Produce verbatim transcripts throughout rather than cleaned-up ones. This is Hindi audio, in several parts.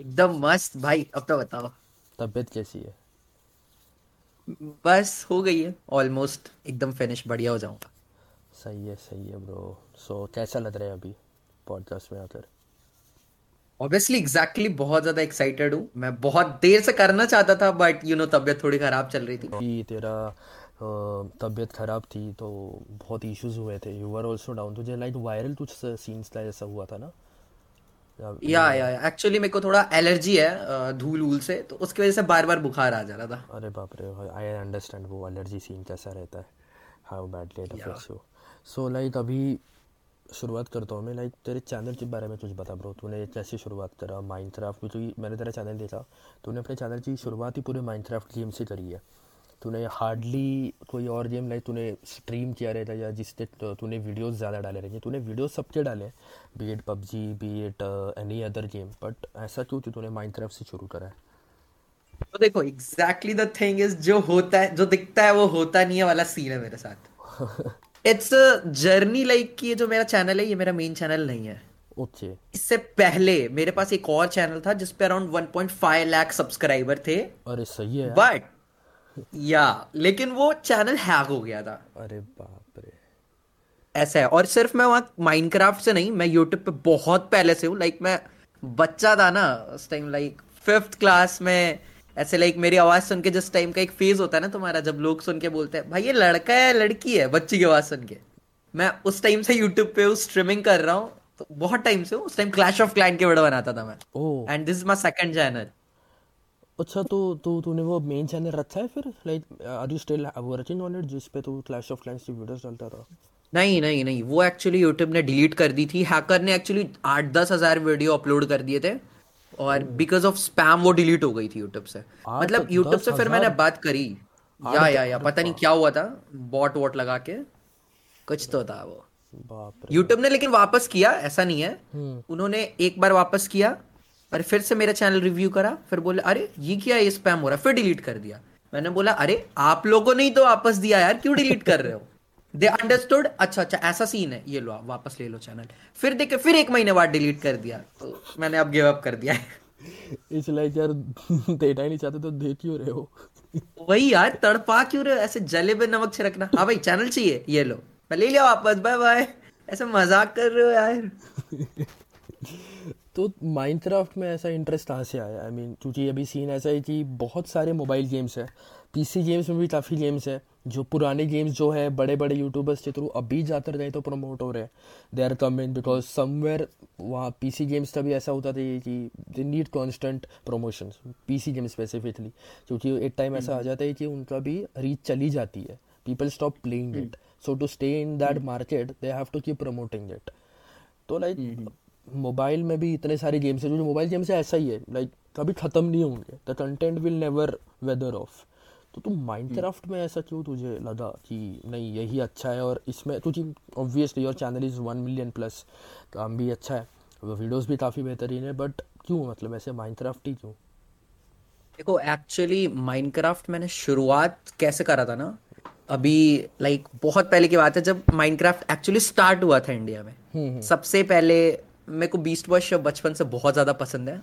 एकदम मस्त भाई। अब तो बताओ तबीयत कैसी है? बस हो गई है ऑलमोस्ट, एकदम फिनिश, बढ़िया हो जाऊंगा। सही है सही है ब्रो। सो so, कैसा लग रहा है अभी पॉडकास्ट में आकर? ऑब्वियसली एग्जैक्टली बहुत ज्यादा एक्साइटेड हूँ मैं। बहुत देर से करना चाहता था बट यू नो तबीयत थोड़ी खराब चल रही थी। तेरा तबीयत खराब थी तो बहुत इश्यूज हुए थे। यू आर आल्सो डाउन, तुझे लाइक वायरल कुछ सीन्स का ऐसा हुआ था ना? या या एक्चुअली मेरे को थोड़ा एलर्जी है धूल वूल से, तो उसकी वजह से बार बार बुखार आ जा रहा था। अरे बाप रे, आई अंडरस्टैंड वो एलर्जी सीन कैसा रहता है, how badly it affects you. So like अभी शुरुआत करता हूँ मैं, लाइक तेरे चैनल के बारे में कुछ बता ब्रो। तूने कैसे शुरुआत करा माइनक्राफ्ट में? तो मैंने तेरा चैनल देखा, तूने अपने चैनल की शुरुआत ही पूरे माइनक्राफ्ट गेम से करी है। तूने हार्डली कोई और गेम लाइक तूने स्ट्रीम किया रहता या जिससे तूने वीडियोस ज़्यादा डाले रहते? तूने वीडियोस सबके डाले, be it PUBG, be it any other game, but ऐसा क्यों कि तूने माइनक्राफ्ट से शुरू करा है? तो देखो एग्जैक्टली द थिंग इज, जो होता है जो दिखता है वो होता नहीं है वाला सीन है मेरे साथ। इट्स जर्नी लाइक कि ये जो मेरा चैनल है ये मेरा मेन चैनल नहीं है। Okay okay. इससे पहले मेरे पास एक और चैनल था जिस पे around one point five lakh subscriber थे। अरे सही है। बट या लेकिन वो चैनल हैक हो गया था। अरे बाप रे, ऐसा है। और सिर्फ मैं वहाँ माइनक्राफ्ट से नहीं, मैं YouTube पे बहुत पहले से हूँ। लाइक मैं बच्चा था ना उस टाइम, लाइक फिफ्थ क्लास में ऐसे लाइक मेरी आवाज सुन के जिस टाइम का एक फेज होता है ना तुम्हारा, जब लोग सुन के बोलते हैं भाई ये लड़का है लड़की है बच्ची की आवाज सुन के, मैं उस टाइम से यूट्यूब पे उस स्ट्रीमिंग कर रहा हूँ तो बहुत टाइम से। उस टाइम क्लैश ऑफ क्लैन के वीडियो बनाता था मैं, and this is my second channel. अच्छा तो तो तूने वो मेन चैनल रखा है फिर? Like are you still working on it जिस पे तू क्लैश ऑफ क्लैंस की वीडियोस डालता था? नहीं नहीं नहीं, वो एक्चुअली यूट्यूब ने डिलीट कर दी थी। हैकर ने एक्चुअली आठ दस हजार वीडियो अपलोड कर दिए थे और बिकॉज ऑफ स्पैम वो डिलीट हो गई थी यूट्यूब से। मतलब यूट्यूब से फिर मैंने बात करी, या या या पता नहीं क्या हुआ था, बॉट वॉट लगा के कुछ तो था वो। बाप रे। यूट्यूब ने लेकिन वापस किया, ऐसा नहीं है, उन्होंने एक बार वापस किया और फिर से मेरा चैनल रिव्यू करा। फिर बोले अरे ये क्या है, ये स्पैम हो रहा, फिर डिलीट कर दिया। मैंने बोला अरे आप लोगों ने ही तो वापस दिया यार, क्यों डिलीट कर रहे हो? दे अंडरस्टूड, अच्छा अच्छा ऐसा सीन है, ये लो आप वापस ले लो चैनल। फिर देखे, फिर एक महीने बाद डिलीट कर दिया। तो मैंने अब गिव अप कर दिया है। इसलिए यार डेटा ही नहीं चाहते तो दे क्यों रहे हो? वही यार, तड़पा क्यों रहे हो ऐसे जले पे नमक छिड़कना। हाँ भाई चैनल चाहिए, ये लो मैं ले लिया वापस, बाय बाय। ऐसे मजाक कर रहे हो यार। तो माइनक्राफ्ट में ऐसा इंटरेस्ट कहाँ से आया? आई मीन क्योंकि अभी सीन ऐसा है कि बहुत सारे मोबाइल गेम्स है, पीसी गेम्स में भी काफ़ी गेम्स है जो पुराने गेम्स जो है बड़े बड़े यूट्यूबर्स के थ्रू अभी जाकर नहीं तो प्रमोट हो रहे हैं। They are coming because somewhere वहाँ पीसी गेम्स का भी ऐसा होता था कि they need constant promotion, PC games specifically, क्योंकि एक टाइम ऐसा आ जाता है कि उनका भी रीच चली जाती है, people stop playing it, so to stay in that market they have to keep promoting it. तो लाइक मोबाइल में भी इतने सारे गेम्स हैं जो मोबाइल गेम्स है, ऐसा ही है लाइक कभी ख़त्म नहीं होंगे, the content will never weather off. तो तुम माइनक्राफ्ट में ऐसा क्यों तुझे लगा कि नहीं यही अच्छा है? और इसमें तुझे obviously your channel is one million plus, काम भी अच्छा है, वीडियोस भी काफ़ी बेहतरीन है, बट क्यों मतलब ऐसे माइनक्राफ्ट ही क्यों? देखो एक्चुअली माइनक्राफ्ट मैंने शुरुआत कैसे करा था ना, अभी लाइक बहुत पहले की बात है जब माइनक्राफ्ट एक्चुअली स्टार्ट हुआ था इंडिया में। सबसे पहले मेरे को बीस्ट बॉय शो बचपन से बहुत ज़्यादा पसंद है।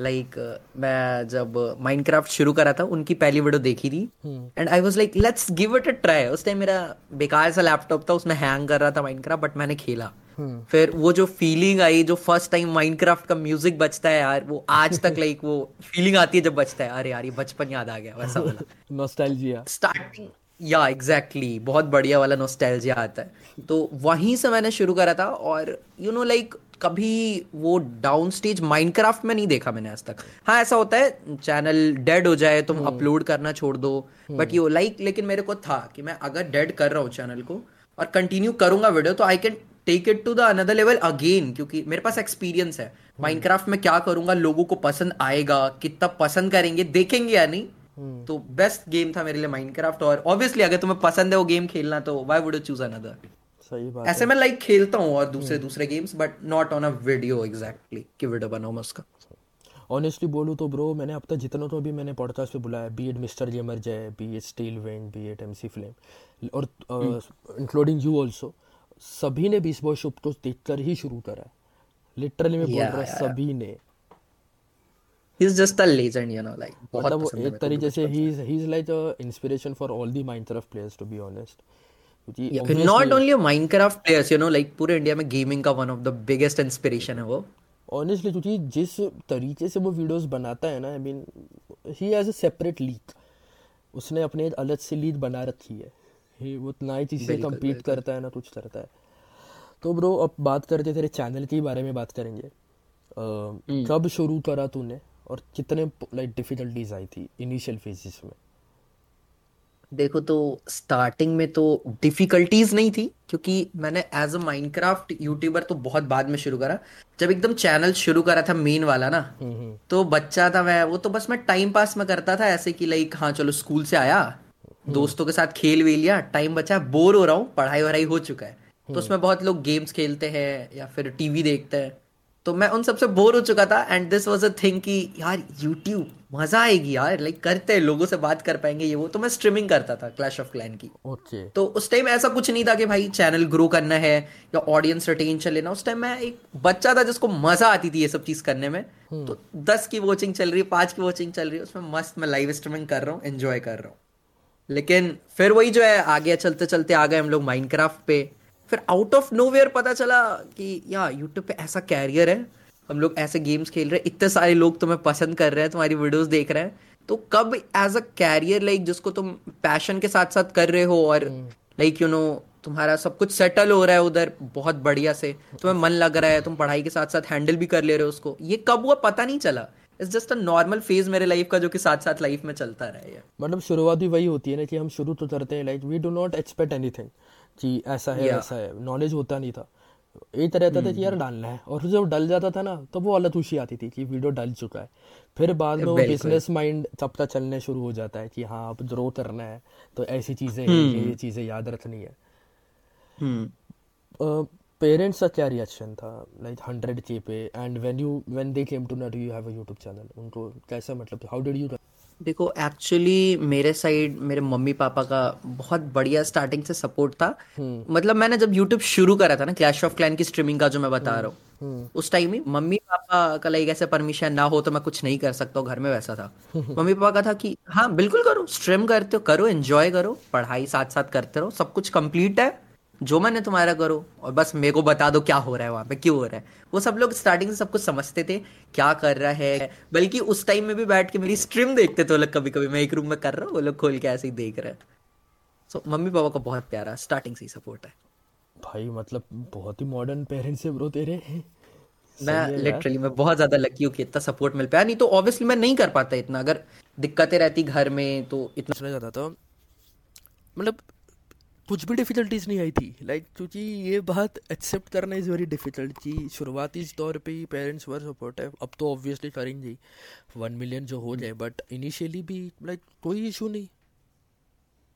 लाइक like, मैं जब माइनक्राफ्ट शुरू करा था उनकी पहली वीडियो देखी थी and I was like let's give it a try. उस टाइम मेरा बेकार सा लैपटॉप था, उसमें हैंग कर रहा था माइनक्राफ्ट, बट मैंने खेला। hmm. फिर वो जो फीलिंग आई, जो फर्स्ट टाइम माइनक्राफ्ट का म्यूजिक बजता है यार, वो आज तक लाइक वो फीलिंग आती है जब बजता है, अरे यार ये बचपन याद आ गया वैसा वाला नॉस्टैल्जिया स्टार्टिंग। या एग्जैक्टली, बहुत बढ़िया वाला नॉस्टैल्जिया आता है। तो वहीं से मैंने शुरू करा था और यू नो लाइक कभी वो डाउन स्टेज माइनक्राफ्ट में नहीं देखा मैंने आज तक। हाँ ऐसा होता है चैनल डेड हो जाए तुम अपलोड करना छोड़ दो, बट यू लाइक लेकिन मेरे को था कि मैं अगर डेड कर रहा हूँ चैनल को और कंटिन्यू करूंगा वीडियो तो I can take it to the another level again, क्योंकि मेरे पास एक्सपीरियंस है माइनक्राफ्ट में क्या करूंगा, लोगों को पसंद आएगा, कितना पसंद करेंगे देखेंगे या नहीं। Hmm. तो बेस्ट गेम था मेरे लिए माइनक्राफ्ट। और ऑब्वियसली अगर तुम्हें पसंद है वो गेम खेलना तो why would you choose another. सही बात ऐसे है। मैं लाइक like, खेलता हूँ और दूसरे hmm. दूसरे games but not on a video exactly कि वीडियो बनाऊँ मैं उसका। ऑनेस्टली बोलूँ तो ब्रो मैंने अब तक जितनों को भी मैंने पॉडकास्ट पे बुलाया, be it Mister Gamer Jay, be it Steel Wind, be it MC सी फ्लेम और इंक्लूडिंग यू ऑल्सो, सभी ने बीस बॉय शो को देखकर ही शुरू करा। लिटरली मैं बोल रहा सभी ने। he's just a legend, you know, like मतलब वो एक तरीके से he is he is like a inspiration for all the Minecraft players to be honest. क्योंकि not only Minecraft players, you know, like पूरे इंडिया में गेमिंग का one of the biggest inspiration है वो. Honestly, क्योंकि जिस तरीके से वो वीडियोस बनाता है ना, I mean, he has a separate league. उसने अपने अलग से लीग बना रखी है. He वो नई चीज़ से कम्पीट करता है ना कुछ करता है. तो ब्रो अब बात करते तेरे चैनल के बारे में बात करेंगे. कब शुरू करा तूने और कितने लाइक डिफिकल्टीज आई थी इनिशियल फेजेस में? देखो तो स्टार्टिंग में तो डिफिकल्टीज नहीं थी क्योंकि मैंने एज अ माइनक्राफ्ट यूट्यूबर तो बहुत बाद में शुरू करा. जब एकदम चैनल शुरू करा था मेन वाला ना, तो बच्चा था मैं, वो तो बस मैं टाइम पास में करता था ऐसे कि लाइक हाँ चलो स्कूल से आया दोस्तों के साथ खेल वे लिया, टाइम बचा, बोर हो रहा हूँ, पढ़ाई वढ़ाई हो चुका है, तो उसमें बहुत लोग गेम्स खेलते हैं या फिर टीवी देखते हैं, तो मैं उन सबसे बोर हो चुका था. And this was a thing कि यार यूट्यूब मजा आएगी यार, लाइक करते हैं, लोगों से बात कर पाएंगे ये वो. तो मैं स्ट्रीमिंग करता था क्लैश ऑफ क्लैन की. Okay okay. तो उस टाइम ऐसा कुछ नहीं था कि भाई चैनल ग्रो करना है या ऑडियंस रिटेंशन लेना. उस टाइम मैं एक बच्चा था जिसको मजा आती थी ये सब चीज करने में. hmm. तो दस की वॉचिंग चल रही है, पाँच की वॉचिंग चल रही है, उसमें मस्त मैं लाइव स्ट्रीमिंग कर रहा हूँ, एंजॉय कर रहा हूँ. लेकिन फिर वही जो है आगे चलते चलते आ गए हम लोग माइनक्राफ्ट पे. फिर आउट ऑफ नोवेयर पता चला कि यार यूट्यूब पे ऐसा कैरियर है, हम लोग ऐसे गेम्स खेल रहे हैं, इतने सारे लोग तुम्हें पसंद कर रहे हैं, तुम्हारी वीडियोस देख रहे हैं, तो कब एज अ कैरियर लाइक जिसको तुम पैशन के साथ साथ कर रहे हो और लाइक यू नो तुम्हारा सब कुछ सेटल हो रहा है उधर बहुत बढ़िया से, तुम्हें मन लग रहा है, तुम पढ़ाई के साथ साथ हैंडल भी कर ले रहे हो उसको, ये कब हुआ पता नहीं चला. It's just a normal phase मेरे लाइफ का जो कि साथ साथ लाइफ में चलता रहा है. मतलब शुरुआत भी वही होती है ना कि हम शुरू तो करते हैं like we do not expect anything कि ऐसा है ऐसा है, नॉलेज होता नहीं था, एक रहता था कि यार डालना है, और जब डल जाता था ना तो वो अलग खुशी आती थी कि वीडियो डल चुका है. फिर बाद में वो बिजनेस माइंड सबका चलने शुरू हो जाता है कि हाँ अब ग्रो करना है तो ऐसी चीज़ें ये चीज़ें याद रखनी है. पेरेंट्स का क्या रिएक्शन था लाइक हंड्रेड के पे and when you when they came to know you have a YouTube channel, उनको कैसा मतलब हाउ डिड यू? देखो एक्चुअली मेरे साइड मेरे मम्मी पापा का बहुत बढ़िया स्टार्टिंग से सपोर्ट था. मतलब मैंने जब YouTube शुरू करा था ना क्लैश ऑफ क्लैन की स्ट्रीमिंग का जो मैं बता रहा हूँ, उस टाइम ही मम्मी पापा का लाइक ऐसे परमिशन ना हो तो मैं कुछ नहीं कर सकता हूँ घर में, वैसा था. मम्मी पापा का था कि हाँ बिल्कुल करो, स्ट्रीम करते हो करो, एंजॉय करो, पढ़ाई साथ साथ करते रहो, सब कुछ कम्प्लीट है जो मैंने तुम्हारा करो, और बस मेरे को बता दो क्या हो रहा है वहाँ पे, क्यों हो रहा है. वो सब लोग स्टार्टिंग से सब कुछ समझते थे क्या कर रहा है, बल्कि उस टाइम में भी बैठ के मेरी स्ट्रीम देखते थे वो लोग, कभी कभी मैं एक रूम में कर रहा हूँ, वो लोग खोल के ऐसे ही देख रहे हैं. सो मम्मी पापा का बहुत प्यारा स्टार्टिंग से ही सपोर्ट है भाई. मतलब बहुत ही मॉडर्न पेरेंट्स है ब्रो तेरे. मैं लिटरली मैं बहुत ज्यादा लकी हूँ कि इतना सपोर्ट मिल पाया, नहीं तो ऑब्वियसली मैं नहीं कर पाता इतना, अगर दिक्कतें रहती घर में तो इतना ज्यादा. तो मतलब कुछ भी डिफ़िकल्टीज नहीं आई थी लाइक like, क्योंकि ये बात एक्सेप्ट करना इज़ वेरी डिफ़िकल्ट कि शुरुआती तौर पे ही पेरेंट्स वर सपोर्टिव. अब तो ऑब्वियसली करेंगे वन मिलियन जो हो जाए, बट इनिशियली भी लाइक like, कोई इशू नहीं.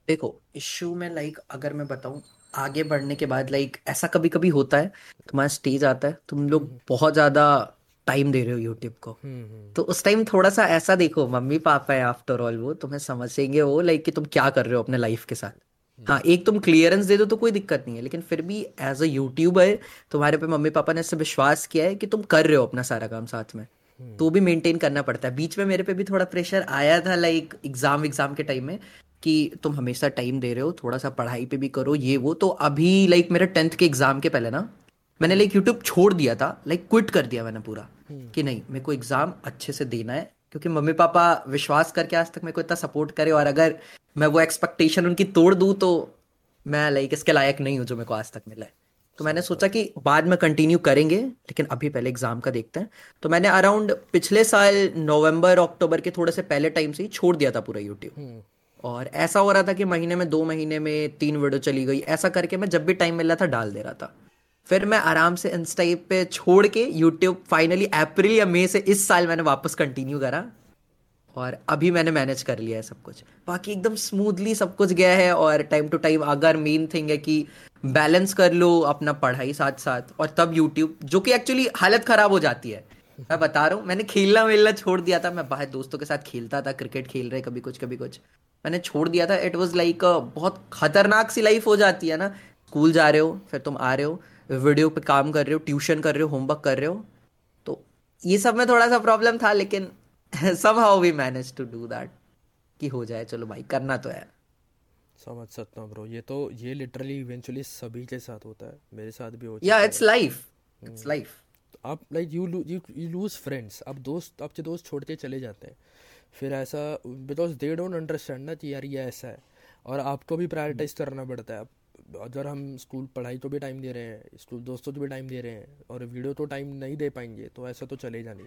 देखो इशू में लाइक like, अगर मैं बताऊँ आगे बढ़ने के बाद लाइक like, ऐसा कभी कभी होता है तुम्हारा स्टेज आता है, तुम लोग बहुत ज़्यादा टाइम दे रहे हो यूट्यूब को, तो उस टाइम थोड़ा सा ऐसा देखो मम्मी पापा है आफ्टर ऑल, वो तुम्हें समझेंगे वो लाइक कि तुम क्या कर रहे हो अपने लाइफ के साथ. हाँ एक तुम क्लियरेंस दे दो तो कोई दिक्कत नहीं है, लेकिन फिर भी एज अ यूट्यूबर तुम्हारे पे मम्मी पापा ने इससे विश्वास किया है कि तुम कर रहे हो अपना सारा काम साथ में, तो भी मेंटेन करना पड़ता है. बीच में मेरे पे भी थोड़ा प्रेशर आया था लाइक एग्जाम एग्जाम के टाइम में कि तुम हमेशा टाइम दे रहे हो, थोड़ा सा पढ़ाई पे भी करो ये वो. तो अभी लाइक मेरे टेंथ के एग्जाम के पहले ना मैंने लाइक यूट्यूब छोड़ दिया था, लाइक क्विट कर दिया मैंने पूरा कि नहीं मेरे को एग्जाम अच्छे से देना है, क्योंकि मम्मी पापा विश्वास करके आज तक मेरे को इतना सपोर्ट करे और अगर मैं वो एक्सपेक्टेशन उनकी तोड़ दूँ तो मैं लाइक इसके लायक नहीं हूँ जो मेरे को आज तक मिला है. तो मैंने सोचा कि बाद में कंटिन्यू करेंगे, लेकिन अभी पहले एग्जाम का देखते हैं. तो मैंने अराउंड पिछले साल नवंबर अक्टूबर के थोड़े से पहले टाइम से ही छोड़ दिया था पूरा यूट्यूब, और ऐसा हो रहा था कि महीने में दो महीने में तीन वीडियो चली गई, ऐसा करके मैं जब भी टाइम मिल रहा था डाल दे रहा था. फिर मैं आराम से इंस्टा पे छोड़ के यूट्यूब फाइनली अप्रैल या मई से इस साल मैंने वापस कंटिन्यू करा, और अभी मैंने मैनेज कर लिया है सब कुछ, बाकी एकदम स्मूथली सब कुछ गया है. और टाइम टू टाइम अगर मेन थिंग है कि बैलेंस कर लो अपना पढ़ाई साथ साथ, और तब यूट्यूब जो कि एक्चुअली हालत ख़राब हो जाती है. मैं बता रहा हूँ मैंने खेलना वेलना छोड़ दिया था, मैं बाहर दोस्तों के साथ खेलता था, क्रिकेट खेल रहे कभी कुछ कभी कुछ, मैंने छोड़ दिया था. इट वॉज लाइक बहुत खतरनाक सी लाइफ हो जाती है ना, स्कूल जा रहे हो फिर तुम आ रहे हो, वीडियो पे काम कर रहे हो, ट्यूशन कर रहे हो, होमवर्क कर रहे हो, तो ये सब में थोड़ा सा प्रॉब्लम था. लेकिन somehow we managed to do that कि हो जाए, चलो भाई करना तो है। समझ सकता हूँ ब्रो, ये तो ये लिटरली इवेंचुअली सभी के साथ होता है, मेरे साथ भी होता है। या इट्स लाइफ, इट्स लाइफ। आप like you you you lose friends, आप दोस्त आपके दोस्त छोड़ के चले जाते हैं, फिर ऐसा बिकॉज दे डोंट अंडरस्टैंड ना कि यार ये ऐसा है, और आपको भी प्रायोरिटाइज करना पड़ता है। अगर हम स्कूल पढ़ाई को भी टाइम दे रहे हैं, स्कूल दोस्तों को भी टाइम दे रहे हैं, और वीडियो तो टाइम नहीं दे पाएंगे, तो ऐसा तो चलेगा नहीं,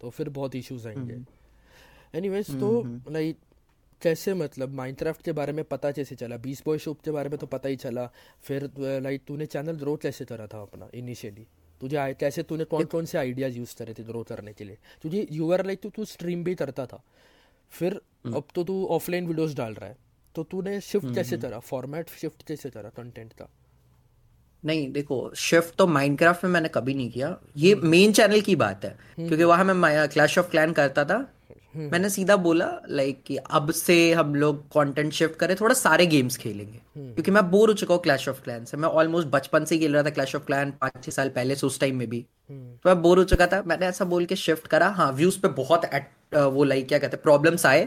तो फिर बहुत इश्यूज आएंगे। एनीवेज तो लाइक कैसे मतलब माइनक्राफ्ट के बारे में पता कैसे चला, बीस बॉय शॉप के बारे में तो पता ही चला, फिर लाइक तूने चैनल ग्रो कैसे करा था अपना इनिशियली, तुझे कैसे तूने कौन कौन से आइडियाज़ यूज़ करे थे ग्रो करने के लिए, क्योंकि यूआर लाइक तू तू स्ट्रीम भी करता था, फिर अब तो तू ऑफलाइन वीडियोस डाल रहा है, तो तूने शिफ्ट कैसे करा, फॉर्मेट शिफ्ट कैसे करा कंटेंट का? नहीं देखो, शिफ्ट तो माइनक्राफ्ट में मैंने कभी नहीं किया, ये मेन चैनल की बात है, क्योंकि वहाँ मैं क्लैश ऑफ क्लैन करता था। मैंने सीधा बोला लाइक कि अब से हम लोग कंटेंट शिफ्ट करें, थोड़ा सारे गेम्स खेलेंगे, क्योंकि मैं बोर हो चुका हूँ क्लैश ऑफ क्लैन से। मैं ऑलमोस्ट बचपन से खेल रहा था क्लैश ऑफ क्लैन, पाँच छः साल पहले से, उस टाइम में भी तो मैं बोर हो चुका था। मैंने ऐसा बोल के शिफ्ट करा। हाँ, व्यूज पे बहुत एट वो लाइक क्या कहते हैं प्रॉब्लम्स आए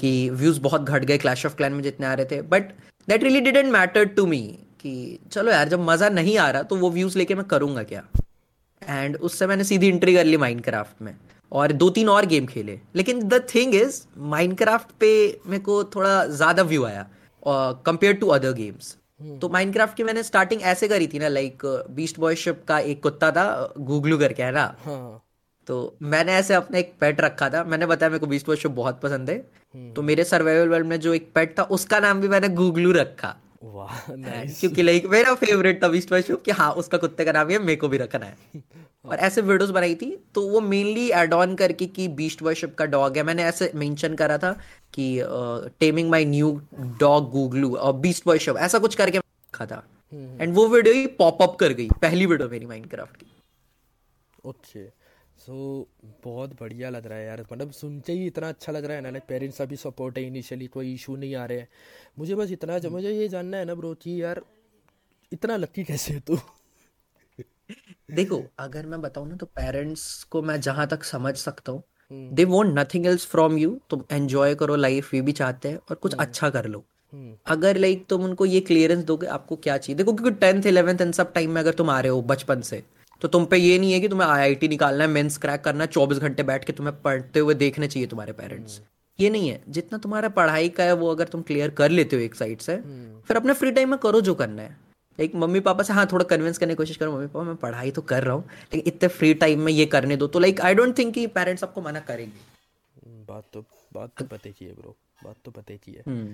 कि व्यूज बहुत घट गए क्लैश ऑफ क्लैन में जितने आ रहे थे, but that really didn't matter to me कि चलो यार जब मज़ा नहीं आ रहा तो वो व्यूज लेके मैं करूँगा क्या। एंड उससे मैंने सीधी एंट्री कर ली माइनक्राफ्ट में, और दो तीन और गेम खेले। लेकिन द थिंग इज माइनक्राफ्ट पे मेरे को थोड़ा ज़्यादा व्यू आया कंपेयर टू अदर गेम्स। तो माइनक्राफ्ट की मैंने स्टार्टिंग ऐसे करी थी ना, लाइक बीस्ट बॉयशिप का एक कुत्ता था गूगलू करके, है ना, हाँ। तो मैंने ऐसे अपना एक पेट रखा था, मैंने बताया मेरे को बीस्ट बॉयशिप बहुत पसंद है, तो मेरे सर्वाइवल वर्ल्ड में जो एक पेट था उसका नाम भी मैंने गूगलू रखा। वाह, नाइस। क्योंकि लाइक मेरा फेवरेट था बीस्ट बॉयशिप कि हाँ उसका कुत्ते का नाम ये मेरे को भी रखना है। और ऐसे वीडियोस बनाई थी, तो वो मेनली एड ऑन करके कि बीस्ट वर्शिप का डॉग है, मैंने ऐसे मेंशन करा था कि टेमिंग माय न्यू डॉग गूगलू और बीस्ट वर्शिप ऐसा कुछ करके रखा था। एंड वो वीडियो ही पॉप अप कर गई, पहली वीडियो मेरी माइनक्राफ्ट की। ओके, सो बहुत बढ़िया लग रहा है यार, मतलब सुनते ही इतना अच्छा लग रहा है ना, लाइक पेरेंट्स अभी सपोर्ट है, इनिशियली कोई इशू नहीं आ रहे हैं। मुझे बस इतना मुझे ये जानना है ना ब्रो कि यार इतना लकी कैसे है तू? देखो अगर मैं बताऊं ना, तो पेरेंट्स को मैं जहां तक समझ सकता हूँ, they want nothing else from you, तुम एंजॉय करो लाइफ, ये भी चाहते हैं और कुछ अच्छा कर लो। अगर लाइक तुम उनको ये क्लियरेंस दोगे आपको क्या चाहिए, देखो क्योंकि टेंथ इलेवेंथ इन सब टाइम में अगर तुम आ रहे हो बचपन से, तो तुम पे ये नहीं है कि तुम्हें आई आई टी निकालना है, मेंस क्रैक करना है, चौबीस घंटे बैठ के तुम्हें पढ़ते हुए देखने चाहिए तुम्हारे पेरेंट्स, ये नहीं है। जितना तुम्हारा पढ़ाई का है वो अगर तुम क्लियर कर लेते हो एक साइड से, फिर अपने फ्री टाइम में करो जो करना है। एक मम्मी पापा से हाँ थोड़ा कन्विंस करने की कोशिश करो, मम्मी पापा मैं पढ़ाई तो कर रहा हूँ लेकिन इतने फ्री टाइम में ये करने दो, तो लाइक आई डोंट थिंक कि पेरेंट्स आपको मना करेंगे। बात तो बात तो पते की है ब्रो, बात तो पते की है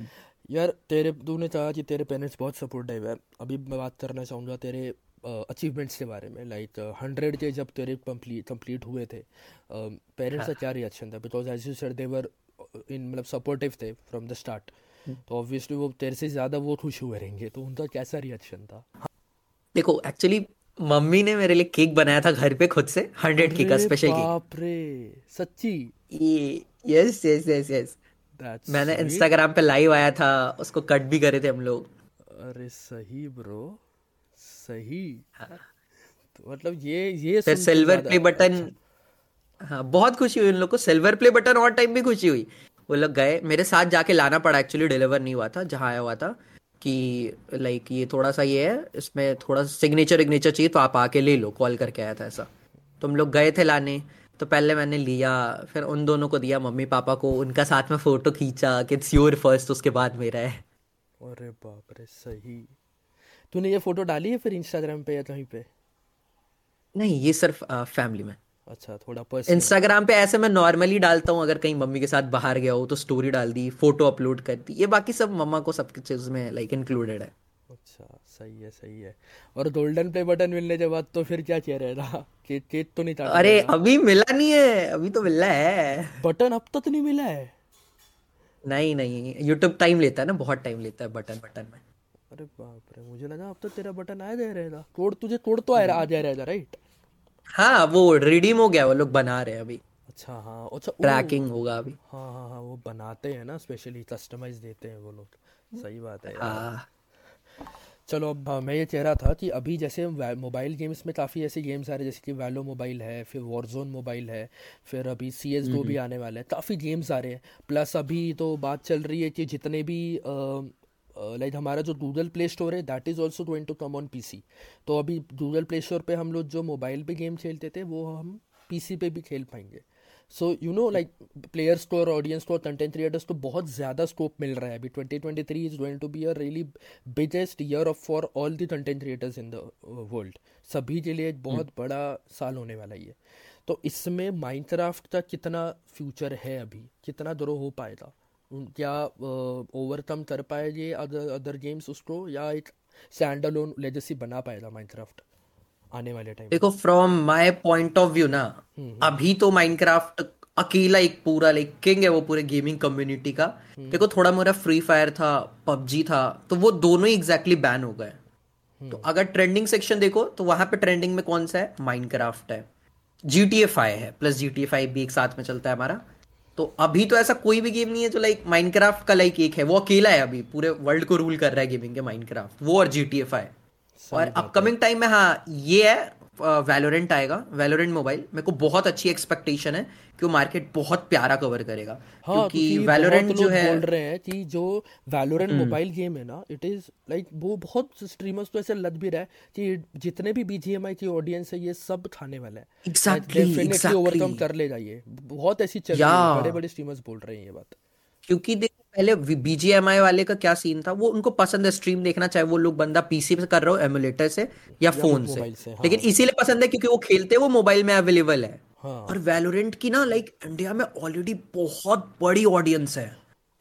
यार। तेरे तूने कहा कि तेरे पेरेंट्स बहुत सपोर्टिव है। अभी मैं बात करना चाहूँगा तेरे अचीवमेंट्स के बारे में, लाइक हंड्रेड के जब तेरे कंप्लीट हुए थे, पेरेंट्स का क्या रिएक्शन था? Because as you said they were in मतलब सपोर्टिव थे फ्रॉम द स्टार्ट, तो ऑब्वियसली वो तेरे से ज़्यादा वो खुश हुए रहेंगे, तो उनका कैसा रिएक्शन था? देखो एक्चुअली मम्मी ने मेरे लिए केक बनाया था घर पे खुद से, हंड्रेड केक का स्पेशल केक। बाप रे, सच्ची? Yes yes yes yes. मैंने इंस्टाग्राम पे लाइव आया था, उसको कट भी करे थे हम लोग। अरे सही ब्रो, सही। तो मतलब ये ये फिर सिल्वर प्ले बटन, हाँ बहुत खुशी हुई उन लोग को, सिल्वर प्ले बटन और टाइम भी खुशी हुई। वो लोग गए, मेरे साथ जाके लाना पड़ा, एक्चुअली डिलीवर नहीं हुआ था जहाँ आया हुआ था, कि लाइक ये थोड़ा सा ये है, इसमें थोड़ा सिग्नेचर इग्नेचर चाहिए तो आप आके ले लो, कॉल करके आया था ऐसा। तो हम लोग गए थे लाने, तो पहले मैंने लिया, फिर उन दोनों को दिया, मम्मी पापा को, उनका साथ में फ़ोटो खींचा कि इट्स योर फर्स्ट, उसके बाद मेरा है। अरे बाप रे, सही। तूने ये फ़ोटो डाली है फिर इंस्टाग्राम पे या कहीं पे? नहीं, ये सिर्फ फैमिली में। अच्छा, थोड़ा पर्सनल। Instagram पे ऐसे मैं नॉर्मली डालता हूँ, अगर कहीं मम्मी के साथ बाहर गया हो तो स्टोरी डाल दी, फोटो अपलोड कर दी, ये बाकी सब मम्मा को सबकी चीज़ में लाइक इंक्लूडेड है। अच्छा, सही है सही है। और गोल्डन प्ले बटन मिलने के बाद तो फिर क्या किया रहेगा? केक केक तो नहीं था? अरे अभी मिला नहीं है, अभी तो मिला है बटन, अब तक तो नहीं मिला है। नहीं नहीं, यूट्यूब टाइम लेता है ना, बहुत टाइम लेता है बटन बटन में। अरे बाप रे, मुझे लगा अब तो तेरा बटन आ जा रहेगा, कोड तुझे कोड तो आ जा रहेगा राइट? हाँ, वो रिडीम हो गया, वो लोग बना रहे हैं अभी। अच्छा हाँ, अच्छा ट्रैकिंग होगा अभी। हाँ हाँ हाँ, वो बनाते हैं ना स्पेशली, कस्टमाइज देते हैं वो लोग। सही बात है यार। चलो अब मैं ये कह रहा था कि अभी जैसे मोबाइल गेम्स में काफ़ी ऐसे गेम्स आ रहे हैं, जैसे कि वैलो मोबाइल है, फिर वॉरजोन मोबाइल है, फिर अभी सी एस गो भी आने वाला है, काफ़ी गेम्स आ रहे हैं। प्लस अभी तो बात चल रही है कि जितने भी लाइक हमारा जो गूगल प्ले स्टोर है that is also going to come on PC. तो अभी गूगल प्ले स्टोर पे हम लोग जो मोबाइल पे गेम खेलते थे वो हम पीसी पे भी खेल पाएंगे। So you know like players को और ऑडियंस को और कंटेंट क्रिएटर्स को बहुत ज़्यादा स्कोप मिल रहा है अभी। Twenty twenty three is going to be a really biggest year of for all the content creators in the world. सभी के लिए एक बहुत बड़ा साल होने वाला है। तो इसमें माइनक्राफ्ट का कितना फ्यूचर है अभी, कितना ग्रो हो पाएगा, क्या ओवरकम कर पाएंगे अदर अदर गेम्स उसको, या एक स्टैंड अलोन लेगेसी बना पाएगा माइनक्राफ्ट आने वाले टाइम? देखो from my point of view ना, अभी तो माइनक्राफ्ट अकेला एक पूरा लाइक किंग है वो पूरे गेमिंग कम्युनिटी का। देखो थोड़ा मोरा फ्री फायर था, पबजी था, तो वो दोनों ही एग्जैक्टली बैन हो गए। तो अगर ट्रेंडिंग सेक्शन देखो तो वहां पे ट्रेंडिंग में कौन सा है? माइनक्राफ्ट है, जीटीए फाइव है, प्लस जीटीए फाइव भी एक साथ में चलता है हमारा। तो अभी तो ऐसा कोई भी गेम नहीं है जो लाइक माइनक्राफ्ट का लाइक एक है, वो अकेला है अभी पूरे वर्ल्ड को रूल कर रहा है गेमिंग के, माइनक्राफ्ट वो और जीटीए फाइव। और अपकमिंग टाइम में हाँ ये है वैलोरेंट आएगा, वैलोरेंट मोबाइल। मेरे को बहुत अच्छी एक्सपेक्टेशन है कि वो मार्केट बहुत प्यारा कवर करेगा। हाँ, क्योंकि वैलोरेंट जो है बोल रहे हैं कि जो वैलोरेंट मोबाइल गेम है ना, इट इज लाइक वो बहुत स्ट्रीमर्स तो ऐसे लग भी रहा है कि जितने भी बीजीएमआई की ऑडियंस है ये सब खाने वाला है। exactly, exactly. ओवरकम कर ले जाइए, बहुत ऐसी चल रही, बड़े बड़े स्ट्रीमर्स बोल रहे हैं ये बात। क्योंकि देखो पहले बीजीएमआई वाले का क्या सीन था, वो उनको पसंद है स्ट्रीम देखना, चाहे वो लोग बंदा पीसी से कर रहा हो एमुलेटर से या फोन से, से हाँ। लेकिन इसीलिए पसंद है क्योंकि वो खेलते वो मोबाइल में अवेलेबल है हाँ। और वैलोरेंट की ना लाइक इंडिया में ऑलरेडी बहुत बड़ी ऑडियंस है,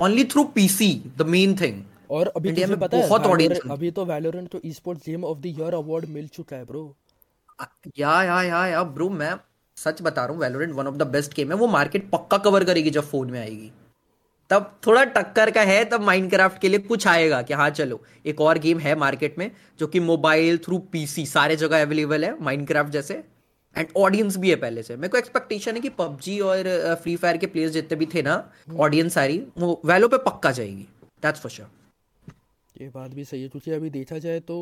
only through PC the main thing. और अभी इंडिया में बहुत ऑडियंस, अभी तो वैलोरेंट को esports game of the year award मिल चुका है ब्रो। या या या या ब्रो मैं सच बता रहा हूं, Valorant one of the best game है, वो मार्केट पक्का कवर करेगी। जब फोन में आएगी तब थोड़ा टक्कर का है, तब माइनक्राफ्ट के लिए कुछ आएगा कि हाँ चलो एक और गेम है मार्केट में जो कि मोबाइल थ्रू पीसी सारे जगह अवेलेबल है माइनक्राफ्ट जैसे, एंड ऑडियंस भी है पहले से। मेरे को एक्सपेक्टेशन है कि पबजी और फ्री फायर के प्लेयर्स जितने भी थे ना, ऑडियंस सारी वो वैलो पे पक्का जाएगी, दैट्स फॉर श्योर। ये बात भी सही है क्योंकि अभी देखा जाए तो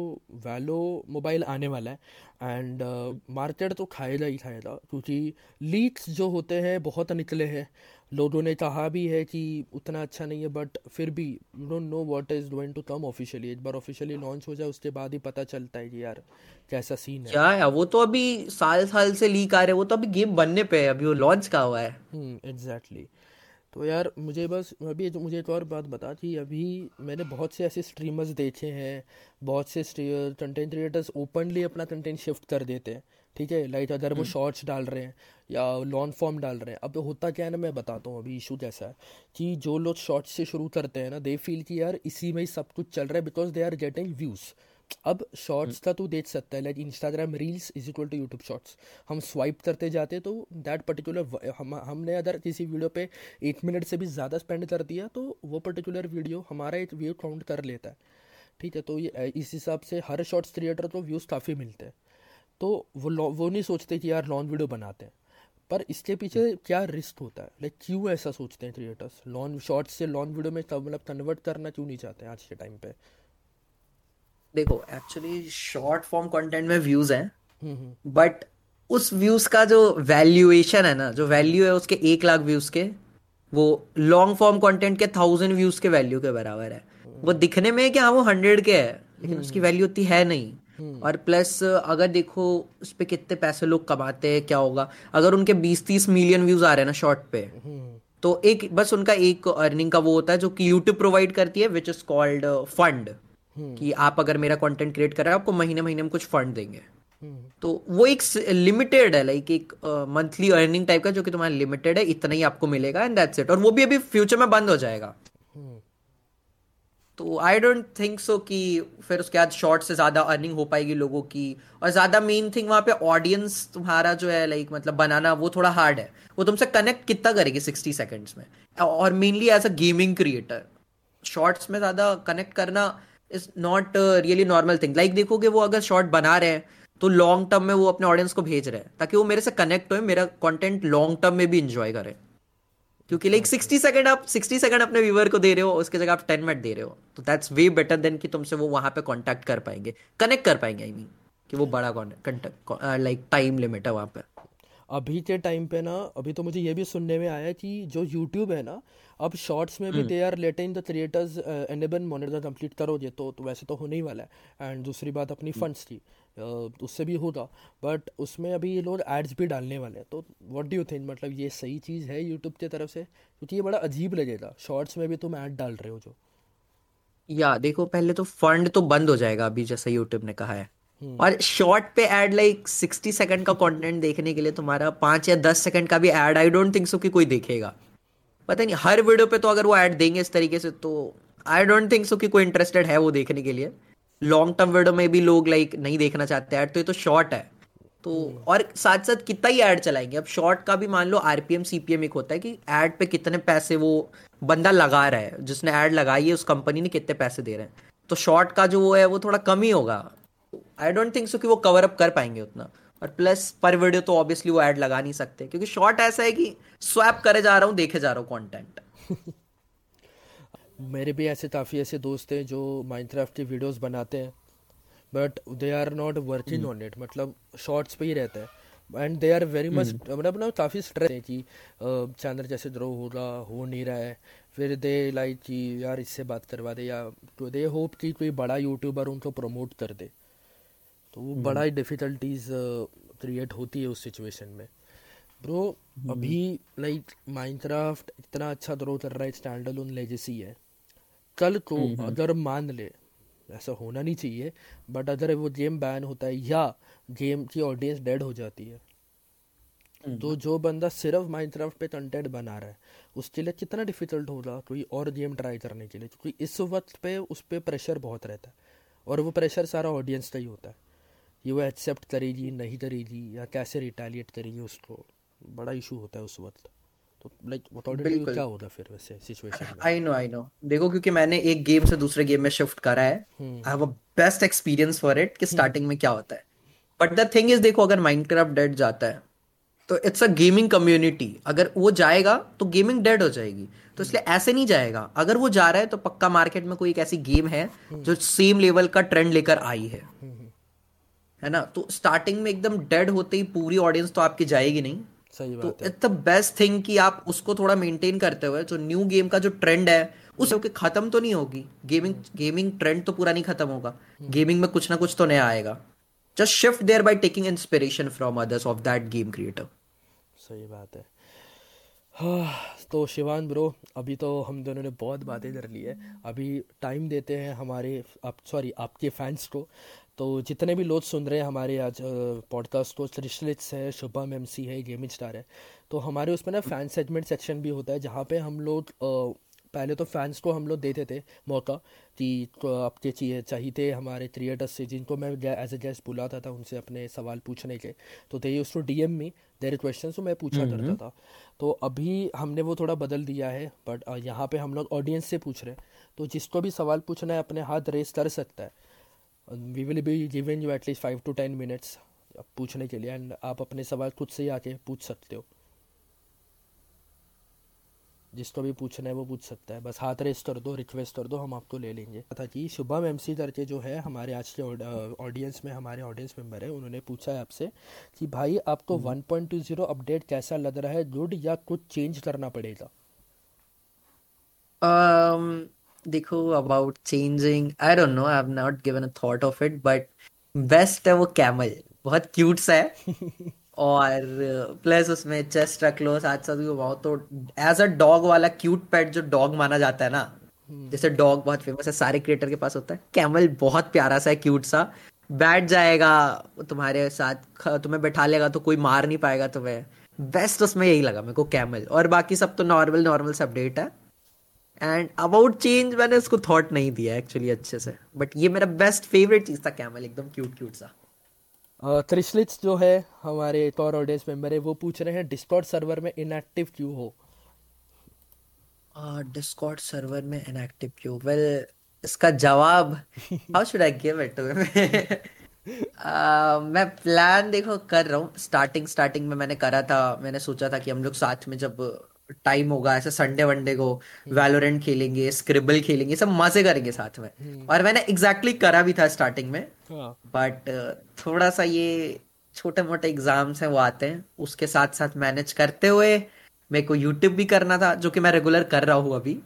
वैलो मोबाइल आने वाला है एंड मार्केट तो खाएगा ही खाएगा क्योंकि लीक्स जो होते हैं बहुत निकले हैं, लोगों ने कहा भी है कि उतना अच्छा नहीं है, बट फिर भी you don't know what is going to come officially. एक बार ऑफिशियली लॉन्च हो जाए उसके बाद ही पता चलता है कि यार कैसा सीन है क्या है। वो तो अभी साल साल से लीक आ रहे, वो तो अभी गेम बनने पे है, अभी वो लॉन्च का हुआ है। Hmm exactly. तो यार मुझे बस अभी मुझे एक और बात बता कि अभी मैंने बहुत से ऐसे स्ट्रीमर्स देखे हैं, बहुत से कंटेंट क्रिएटर्स ओपनली अपना कंटेंट शिफ्ट कर देते हैं, ठीक है, लाइक अगर वो शॉर्ट्स डाल रहे हैं या लॉन्ग फॉर्म डाल रहे हैं। अब होता क्या है ना, मैं बताता हूँ अभी इशू कैसा है कि जो लोग शॉर्ट्स से शुरू करते हैं ना, दे फील कि यार इसी में ही सब कुछ चल रहा है because they are getting views. अब शॉर्ट्स का तू देख सकता है, like Instagram reels is equal to YouTube shorts. हम स्वाइप करते जाते तो दैट पर्टिकुलर हम हमने अगर किसी वीडियो पे एक मिनट से भी ज़्यादा स्पेंड कर दिया तो वो पर्टिकुलर वीडियो हमारा एक व्यू काउंट कर लेता है, ठीक है। तो ये इस हिसाब से हर शॉर्ट्स क्रिएटर को व्यूज़ काफ़ी मिलते हैं, तो वो वो नहीं सोचते कि यार लॉन्ग वीडियो बनाते हैं। पर इसके पीछे क्या रिस्क होता है, लाइक क्यों ऐसा सोचते हैं क्रिएटर्स? लॉन्ग शॉर्ट्स से लॉन्ग वीडियो में मतलब कन्वर्ट करना क्यों नहीं चाहते हैं आज के टाइम पे? देखो एक्चुअली शॉर्ट फॉर्म कंटेंट में व्यूज हैं, बट उस व्यूज का जो वैल्यूएशन है ना, जो वैल्यू है उसके एक लाख व्यूज के, वो लॉन्ग फॉर्म कंटेंट के थाउजेंड व्यूज के वैल्यू के बराबर है। वो दिखने में क्या वो हंड्रेड के है लेकिन उसकी वैल्यू उतनी है नहीं। और प्लस अगर देखो उस पे कितने पैसे लोग कमाते हैं, क्या होगा अगर उनके बीस तीस मिलियन व्यूज आ रहे हैं ना शॉर्ट पे, तो एक बस उनका एक अर्निंग का वो होता है जो कि यूट्यूब प्रोवाइड करती है, विच इज कॉल्ड फंड, कि आप अगर मेरा कंटेंट क्रिएट कर रहे हो आपको महीने महीने में कुछ फंड देंगे। तो वो एक लिमिटेड है, लाइक एक मंथली अर्निंग टाइप का जो कि तुम्हारा लिमिटेड है, इतना ही आपको मिलेगा एंड दैट्स इट। और वो भी अभी फ्यूचर में बंद हो जाएगा, तो आई डोंट थिंक सो कि फिर उसके बाद शॉर्ट से ज्यादा अर्निंग हो पाएगी लोगों की। और ज्यादा मेन थिंग वहाँ पे ऑडियंस तुम्हारा जो है लाइक मतलब बनाना वो थोड़ा हार्ड है, वो तुमसे कनेक्ट कितना करेगी सिक्सटी सेकेंड्स में। और mainly as a gaming creator shorts में ज्यादा कनेक्ट करना is not really normal thing. Like देखोगे वो अगर शॉर्ट बना रहे हैं तो लॉन्ग टर्म में वो अपने ऑडियंस को भेज रहे हैं ताकि वो मेरे से कनेक्ट होए, मेरा कंटेंट लॉन्ग टर्म में भी इंजॉय करे। क्योंकि लाइक सिक्सटी सेकंड आप सिक्सटी सेकंड अपने व्यूअर को दे रहे हो, उसके जगह आप टेन मिनट दे रहे हो, तो दैट्स वे बेटर देन कि तुमसे वो वहाँ पे कांटेक्ट कर पाएंगे, कनेक्ट कर पाएंगे, आई मीन कि वो बड़ा कांटेक्ट लाइक टाइम लिमिट है वहाँ पे अभी के टाइम पे ना। अभी तो मुझे ये भी सुनने में आया कि जो यूट्यूब है ना, अब शॉर्ट्स में भी they are letting the creators enable monetization complete करोगे, तो, तो वैसे तो होने ही वाला है। एंड दूसरी बात अपनी फंड्स की uh, उससे भी होगा, बट उसमें अभी ये लोग एड्स भी डालने वाले हैं। तो व्हाट डू यू थिंक, मतलब ये सही चीज़ है यूट्यूब की तरफ से? क्योंकि ये बड़ा अजीब लगेगा, शॉर्ट्स में भी तुम ऐड डाल रहे हो जो। या देखो, पहले तो फंड तो बंद हो जाएगा अभी, जैसा यूट्यूब ने कहा है। और शॉर्ट पे एड लाइक सिक्सटी सेकंड का कंटेंट देखने के लिए तुम्हारा पांच या दस सेकंड का भी ad, I don't think so कि कोई देखेगा। पता नहीं हर वीडियो पे तो अगर वो ऐड देंगे इस तरीके से, तो आई डोंट थिंक सो कि कोई इंटरेस्टेड है वो देखने के लिए। लॉन्ग टर्म वीडियो में भी लोग लाइक नहीं देखना चाहते ऐड, तो ये तो शॉर्ट है तो। और साथ साथ कितना ही ऐड चलाएंगे। अब शॉर्ट का भी मान लो आरपीएम सीपीएम एक होता है कि ऐड पे कितने पैसे वो बंदा लगा रहा है, जिसने ऐड लगाई है उस कंपनी ने कितने पैसे दे रहे हैं, तो शॉर्ट का जो वो है वो थोड़ा कम ही होगा। आई डोंट थिंक सो कि वो कवर अप कर पाएंगे उतना। और प्लस पर वीडियो तो ऑब्वियसली वो ऐड लगा नहीं सकते, क्योंकि शॉर्ट ऐसा है कि स्वैप करे जा रहा हूँ, देखे जा रहा हूँ कंटेंट। मेरे भी ऐसे काफ़ी ऐसे दोस्त हैं जो माइनक्राफ्ट की वीडियोस बनाते हैं, but they are not working on it, मतलब शॉर्ट्स पे ही रहते हैं। And they are very much, मतलब ना काफ़ी स्ट्रेस है कि चैनल जैसे ग्रो होगा हो नहीं रहा है, फिर दे लाइक कि यार इससे बात करवा दे, या दे होप कि कोई बड़ा यूट्यूबर उनको प्रमोट कर दे, तो वो बड़ा ही डिफ़िकल्टीज क्रिएट होती है उस सिचुएशन में। ब्रो अभी लाइक माइनक्राफ्ट इतना अच्छा ग्रो कर रहा है, स्टैंडर्ड ऑन लेजेसी है, कल को अगर मान ले, ऐसा होना नहीं चाहिए, बट अगर वो गेम बैन होता है या गेम की ऑडियंस डेड हो जाती है, तो जो बंदा सिर्फ माइनक्राफ्ट पे कंटेंट बना रहा है उसके लिए कितना डिफ़िकल्ट होगा कोई और गेम ट्राई करने के लिए, क्योंकि इस वक्त पे उस पर प्रेशर बहुत रहता है, और वो प्रेशर सारा ऑडियंस का ही होता है ये वो एक्सेप्ट करेगी नहीं करेगी या कैसे रिटेलिएट करेगी, उसको बड़ा इशू होता है उस वक्त। तो लाइक व्हाट ऑलरेडी क्या होता फिर वैसे सिचुएशन में? आई नो आई नो देखो, क्योंकि मैंने एक गेम से दूसरे गेम में शिफ्ट करा है, I have a best experience for it कि स्टार्टिंग में क्या होता है। बट द थिंग इज, देखो अगर माइनक्राफ्ट डेड जाता है तो इट्स अ गेमिंग कम्युनिटी, अगर वो जाएगा तो गेमिंग डेड हो जाएगी, तो इसलिए ऐसे नहीं जाएगा। अगर वो जा रहा है तो पक्का मार्केट में कोई एक ऐसी गेम है जो सेम लेवल का ट्रेंड लेकर आई है, है ना? तो स्टार्टिंग में एकदम डेड होते ही पूरी ऑडियंस तो आपकी जाएगी नहीं, सही बात है। इट्स द बेस्ट थिंग कि आप उसको थोड़ा मेंटेन करते हुए जो न्यू गेम का जो ट्रेंड है उसके okay, खत्म तो नहीं होगी गेमिंग गेमिंग ट्रेंड तो पूरा नहीं खत्म होगा, गेमिंग में कुछ ना कुछ तो नया आएगा। Just shift there by taking inspiration from others of that game creator. सही बात है। हाँ, तो शिवान ब्रो अभी तो हम दोनों ने बहुत बातें कर ली है, अभी टाइम देते हैं हमारे आप सॉरी आपके फैंस को। तो जितने भी लोग सुन रहे हैं हमारे आज पॉडकास्ट को, श्रिशलिट्स है, शुभम एम सी है, गेमिंग स्टार है, तो हमारे उसमें ना फ़ैन सेगमेंट सेक्शन भी होता है जहाँ पे हम लोग पहले तो फैंस को हम लोग देते थे मौका कि आपके चाहिए चाहिए हमारे क्रिएटर्स से जिनको मैं एज ए गेस्ट बुलाता था उनसे अपने सवाल पूछने के, तो दे उसको डी एम में देर क्वेश्चन तो मैं पूछा करता था। तो अभी हमने वो थोड़ा बदल दिया है, बट यहाँ पे हम लोग ऑडियंस से पूछ रहे हैं, तो जिसको भी सवाल पूछना है अपने हाथ रेस कर सकता है। We will be giving you at least five to ten minutes पूछने के लिए, एंड आप अपने सवाल खुद से ही आके पूछ सकते हो, जिसको भी पूछना है वो पूछ सकता है, बस हाथ रेस कर दो, रिक्वेस्ट कर दो, हम आपको ले लेंगे। था कि शुभम एम सी करके जो है हमारे आज के ऑडियंस में हमारे ऑडियंस मेंबर है, उन्होंने पूछा है आपसे कि भाई आपको one point two zero update कैसा लग रहा है, गुड या कुछ चेंज करना पड़ेगा? um... देखो about changing, I don't know, I have not given a thought of it, but best है वो कैमल, बहुत क्यूट सा है और प्लस उसमें चेस्ट रख लो साथ साथ भी, बहुत तो एज अ डॉग वाला क्यूट पेट जो डॉग माना जाता है ना, जैसे डॉग बहुत फेमस है सारे क्रिएटर के पास होता है, कैमल बहुत प्यारा सा है, क्यूट सा, बैठ जाएगा तुम्हारे साथ, तुम्हें बैठा लेगा तो कोई मार नहीं पाएगा तुम्हें, बेस्ट उसमें यही लगा मेरे को कैमल। और बाकी सब तो नॉर्मल नॉर्मल से अपडेट है। एंड अबाउट चेंज मैंने उसको थॉट नहीं दिया एक्चुअली अच्छे से, बट ये मेरा बेस्ट फेवरेट चीज़ था कैमल, एकदम क्यूट क्यूट सा। क्रिशलिट्स जो है हमारे एक और ऑडियंस मेंबर है, वो पूछ रहे हैं डिस्कॉर्ड सर्वर में इनएक्टिव क्यों हो? डिस्कॉर्ड सर्वर में इनएक्टिव क्यों? वेल इसका जवाब how should I give it to मैं प्लान देखो कर रहा हूँ, स्टार्टिंग स्टार्टिंग में मैंने करा था, मैंने सोचा था कि हम लोग साथ में जब टाइम होगा ऐसे संडे वनडे को वैलोरेंट खेलेंगे, स्क्रिबल खेलेंगे, सब मजे करेंगे साथ में। और मैंने एग्जैक्टली करा भी था स्टार्टिंग में, बट थोड़ा सा ये छोटे मोटे एग्जाम्स हैं वो आते हैं, उसके साथ साथ मैनेज करते हुए मेरे को यूट्यूब भी करना था जो कि मैं रेगुलर कर रहा हूँ अभी,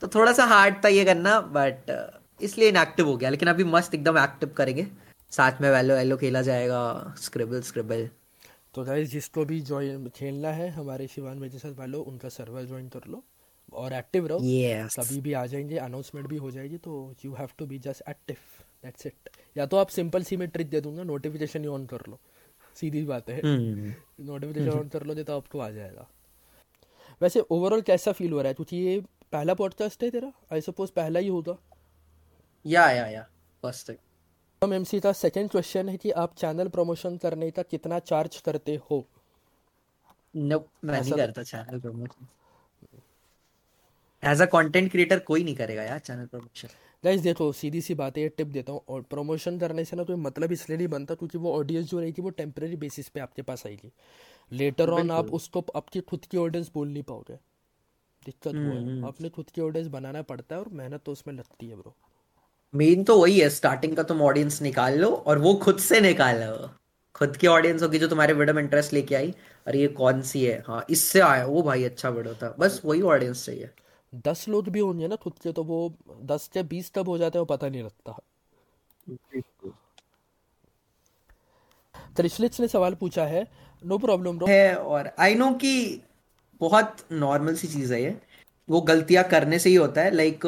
तो थोड़ा सा हार्ड था ये करना, बट इसलिए इनएक्टिव हो गया। लेकिन अभी मस्त एकदम एक्टिव करेंगे, साथ में वैलो वैलो खेला जाएगा, स्क्रिबल स्क्रिबल। तो गाइस जिसको भी ज्वाइन खेलना है हमारे शिवान मेरे साथ वालों, उनका सर्वर ज्वाइन कर लो और एक्टिव रहो। yes. कभी भी आ जाएंगे, अनाउंसमेंट भी हो जाएगी, तो you have to be just active, that's it. या तो आप सिंपल सी में ट्रिक दे दूंगा, नोटिफिकेशन ही ऑन कर लो, सीधी बात है। mm. Notification on mm. कर लो तो आपको आ जाएगा। वैसे ओवरऑल कैसा फील हो रहा है, क्योंकि ये पहला पॉडकास्ट है तेरा, आई सपोज पहला ही होगा। या या या फर्स्ट टाइम। हम एम सी का सेकेंड क्वेश्चन है कि आप चैनल प्रमोशन करने का कितना चार्ज करते हो? नो, मैं नहीं करता channel promotion. As a content creator कोई नहीं करेगा यार चैनल प्रमोशन। गाइस देखो सीधी सी बात है, ये टिप देता हूँ, और प्रमोशन करने से ना कोई मतलब इसलिए नहीं बनता क्योंकि वो ऑडियंस जो रहेगी वो टेम्परेरी बेसिस पे आपके पास आएगी, लेटर ऑन आप उसको आपकी खुद की ऑडियंस बोल नहीं पाओगे, दिक्कत वो है। आपने खुद की ऑडियंस बनाना पड़ता है और मेहनत तो उसमें लगती है ब्रो। मेन तो वही है, स्टार्टिंग का तुम ऑडियंस निकाल लो और वो खुद से निकाल लो, खुद की ऑडियंस होगी जो तुम्हारे वीडियो में इंटरेस्ट लेके आई, और ये कौन सी है, हाँ इससे आया वो भाई अच्छा वीडियो था, बस वही ऑडियंस चाहिए। दस लोग भी होंगे ना खुद के, तो वो दस से बीस तब हो जाते हैं, वो पता नहीं लगता। त्रिशलिट्स ने सवाल पूछा है, नो प्रॉब्लम ब्रो है, और आई नो कि बहुत नॉर्मल सी चीज है ये, वो गलतियां करने से ही होता है। लाइक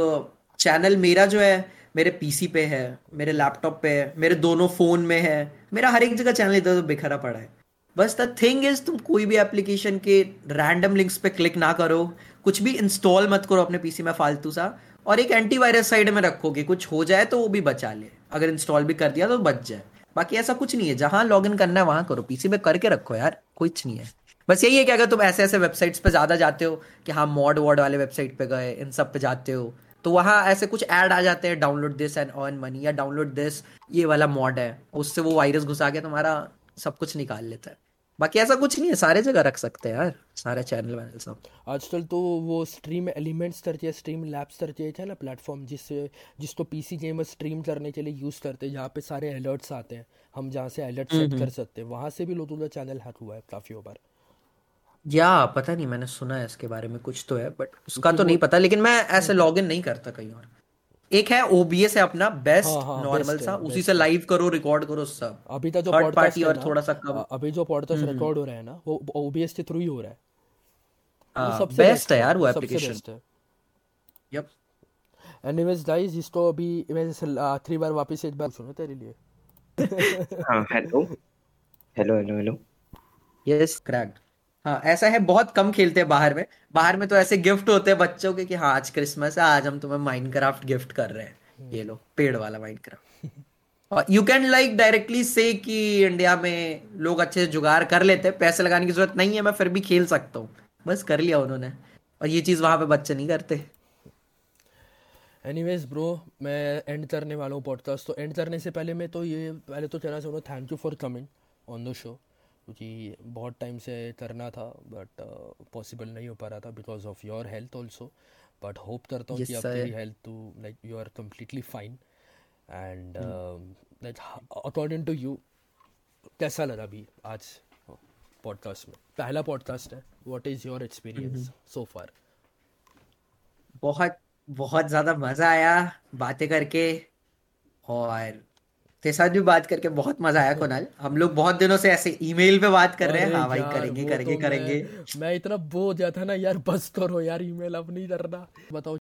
चैनल मेरा जो है मेरे पीसी पे है, मेरे लैपटॉप पे है, मेरे दोनों फोन में है, मेरा हर एक जगह चैनल इधर उधर बिखरा पड़ा है। बस द थिंग इज तुम कोई भी एप्लीकेशन के रैंडम लिंक्स पे क्लिक ना करो, कुछ भी इंस्टॉल मत करो अपने पीसी में फालतू सा, और एक एंटीवायरस साइड में रखो कि कुछ हो जाए तो वो भी बचा ले, अगर इंस्टॉल भी कर दिया तो बच जाए। बाकी ऐसा कुछ नहीं है, जहां लॉग इन करना है वहां करो, पीसी में करके रखो यार, कुछ नहीं है। बस यही है कि अगर तुम ऐसे ऐसे वेबसाइट्स पे ज्यादा जाते हो कि हाँ मॉड वॉड वाले वेबसाइट पे गए, इन सब पे जाते हो, तो वहाँ ऐसे कुछ ऐड आ जाते हैं, download this and earn money, या डाउनलोड दिस ये वाला मॉड है, उससे वो वायरस घुसा के तुम्हारा सब कुछ निकाल लेता है। बाकी ऐसा कुछ नहीं है, सारे जगह रख सकते हैं यार, सारे चैनल वैनल सब। आजकल तो वो स्ट्रीम एलिमेंट्स करके, स्ट्रीम लैब्स करके है ना प्लेटफॉर्म, जिससे जिसको पीसी गेमर स्ट्रीम करने के लिए यूज़ करते हैं, जहाँ पे सारे अलर्ट्स आते हैं, हम जहाँ से अलर्ट सेट कर सकते हैं, वहाँ से भी लोगों का चैनल हैक हुआ है काफ़ी बार। या पता नहीं, मैंने सुना है इसके बारे में, कुछ तो है बट उसका तो नहीं पता, लेकिन मैं ऐसे लॉग इन नहीं करता कहीं और। एक है ओबीएस है अपना बेस्ट, नॉर्मल सा, उसी से लाइव करो, रिकॉर्ड करो सब। अभी तक जो पॉडकास्ट और थोड़ा सा कम, अभी जो पॉडकास्ट रिकॉर्ड हो रहा है ना वो ओबीएस के थ्रू ही हो रहा है, वो सबसे बेस्ट है यार वो एप्लीकेशन। यप एनीवेज गाइस, इसको अभी मैं आखिरी बार वापस एक बार सुनो तेरे लिए। हां hello hello hello hello yes cracked. हाँ ऐसा है, बहुत कम खेलते हैं बाहर में, बाहर में तो ऐसे गिफ्ट होते हैं बच्चों के कि हाँ आज क्रिसमस है, आज हम तुम्हें माइनक्राफ्ट गिफ्ट कर रहे हैं, ये लो पेड़ वाला माइनक्राफ्ट। और यू कैन लाइक डायरेक्टली से कि इंडिया में लोग अच्छे जुगाड़ कर लेते हैं, पैसे लगाने की जरूरत नहीं है, मैं फिर भी खेल सकता हूँ, बस कर लिया उन्होंने, और ये चीज़ वहाँ पे बच्चे नहीं करते। एनीवेज ब्रो मैं एंड करने वाला हूँ पॉडकास्ट, तो एंड करने से पहले मैं तो ये पहले तो कहना चाहूँगा thank you for coming on the show, क्योंकि बहुत टाइम से करना था बट पॉसिबल uh, नहीं हो पा रहा था because of your health also, but hope करता हूँ yes, कि आपकी health too like you are completely fine and like according to you कैसा लगा अभी आज पॉडकास्ट में, पहला पॉडकास्ट है, what is your experience so far? बहुत बहुत ज़्यादा मज़ा आया बातें करके, और तेरे साथ भी बात करके बहुत मजा आया कुणाल। हम लोग बहुत दिनों से ऐसे ईमेल पे बात कर रहे हैं, हाँ भाई करेंगे करेंगे तो करेंगे मैं, मैं इतना बोझ जाता ना यार, बस करो यार ईमेल अब नहीं करना। बताओ